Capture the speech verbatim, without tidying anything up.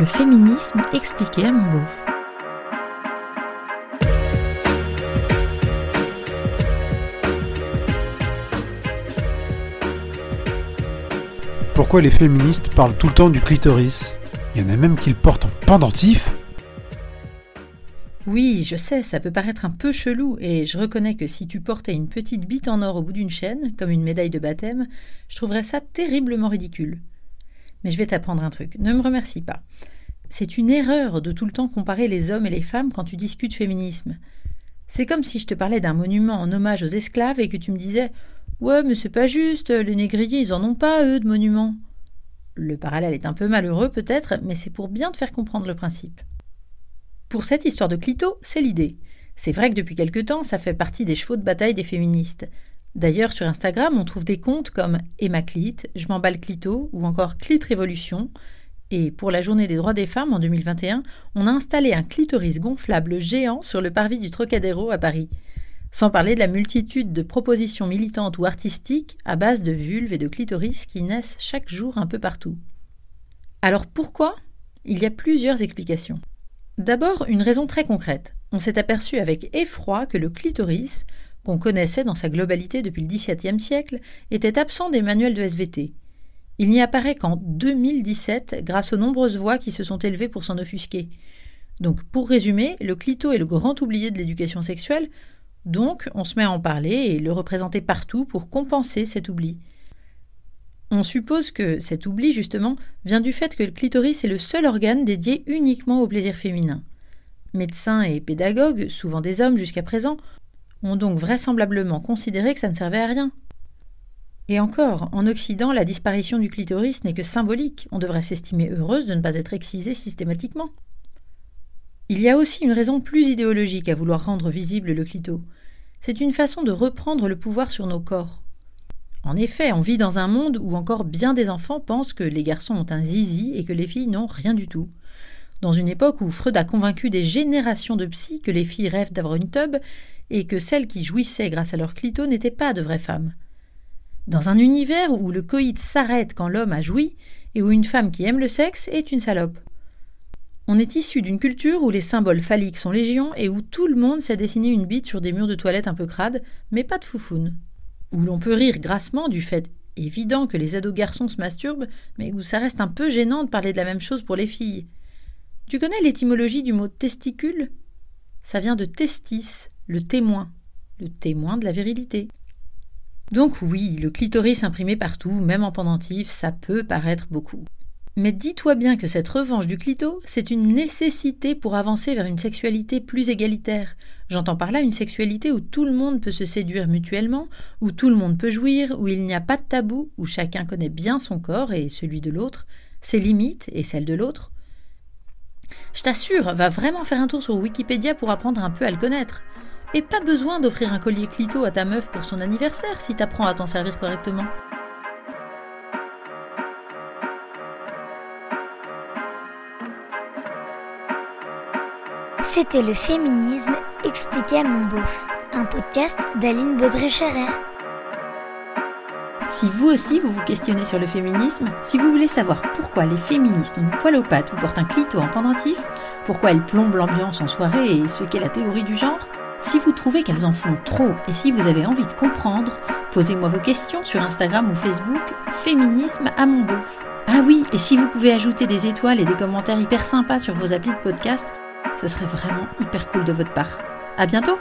le féminisme expliqué à mon beauf. Pourquoi les féministes parlent tout le temps du clitoris? Il y en a même qui le portent en pendentif. Oui, je sais, ça peut paraître un peu chelou, et je reconnais que si tu portais une petite bite en or au bout d'une chaîne, comme une médaille de baptême, je trouverais ça terriblement ridicule. Mais je vais t'apprendre un truc, ne me remercie pas. C'est une erreur de tout le temps comparer les hommes et les femmes quand tu discutes féminisme. C'est comme si je te parlais d'un monument en hommage aux esclaves et que tu me disais « Ouais, mais c'est pas juste, les négriers, ils en ont pas, eux, de monuments. » Le parallèle est un peu malheureux peut-être, mais c'est pour bien te faire comprendre le principe. Pour cette histoire de clito, c'est l'idée. C'est vrai que depuis quelque temps, ça fait partie des chevaux de bataille des féministes. D'ailleurs, sur Instagram, on trouve des comptes comme Emma Clit, Je m'emballe clito ou encore Clit Révolution. Et pour la journée des droits des femmes en deux mille vingt et un, on a installé un clitoris gonflable géant sur le parvis du Trocadéro à Paris. Sans parler de la multitude de propositions militantes ou artistiques à base de vulves et de clitoris qui naissent chaque jour un peu partout. Alors pourquoi ? Il y a plusieurs explications. D'abord, une raison très concrète. On s'est aperçu avec effroi que le clitoris, qu'on connaissait dans sa globalité depuis le dix-septième siècle, était absent des manuels de S V T. Il n'y apparaît qu'en deux mille dix-sept, grâce aux nombreuses voix qui se sont élevées pour s'en offusquer. Donc, pour résumer, le clito est le grand oublié de l'éducation sexuelle, donc on se met à en parler et le représenter partout pour compenser cet oubli. On suppose que cet oubli, justement, vient du fait que le clitoris est le seul organe dédié uniquement au plaisir féminin. Médecins et pédagogues, souvent des hommes jusqu'à présent, ont donc vraisemblablement considéré que ça ne servait à rien. Et encore, en Occident, la disparition du clitoris n'est que symbolique. On devrait s'estimer heureuse de ne pas être excisée systématiquement. Il y a aussi une raison plus idéologique à vouloir rendre visible le clito. C'est une façon de reprendre le pouvoir sur nos corps. En effet, on vit dans un monde où encore bien des enfants pensent que les garçons ont un zizi et que les filles n'ont rien du tout. Dans une époque où Freud a convaincu des générations de psy que les filles rêvent d'avoir une teub et que celles qui jouissaient grâce à leur clito n'étaient pas de vraies femmes. Dans un univers où le coït s'arrête quand l'homme a joui et où une femme qui aime le sexe est une salope. On est issu d'une culture où les symboles phalliques sont légion et où tout le monde s'est dessiné une bite sur des murs de toilettes un peu crades, mais pas de foufoune. Où l'on peut rire grassement du fait évident que les ados garçons se masturbent, mais où ça reste un peu gênant de parler de la même chose pour les filles. Tu connais l'étymologie du mot « testicule » ? Ça vient de « testis », le témoin, le témoin de la virilité. Donc oui, le clitoris imprimé partout, même en pendentif, ça peut paraître beaucoup. Mais dis-toi bien que cette revanche du clito, c'est une nécessité pour avancer vers une sexualité plus égalitaire. J'entends par là une sexualité où tout le monde peut se séduire mutuellement, où tout le monde peut jouir, où il n'y a pas de tabou, où chacun connaît bien son corps et celui de l'autre, ses limites et celles de l'autre. Je t'assure, va vraiment faire un tour sur Wikipédia pour apprendre un peu à le connaître. Et pas besoin d'offrir un collier clito à ta meuf pour son anniversaire si t'apprends à t'en servir correctement. C'était le féminisme expliqué à mon beauf, un podcast d'Aline Baudré-Charrer. Si vous aussi vous vous questionnez sur le féminisme, si vous voulez savoir pourquoi les féministes ont du poil aux pattes ou portent un clito en pendentif, pourquoi elles plombent l'ambiance en soirée et ce qu'est la théorie du genre, si vous trouvez qu'elles en font trop et si vous avez envie de comprendre, posez-moi vos questions sur Instagram ou Facebook, Féminisme à mon beauf. Ah oui, et si vous pouvez ajouter des étoiles et des commentaires hyper sympas sur vos applis de podcast, ce serait vraiment hyper cool de votre part. À bientôt!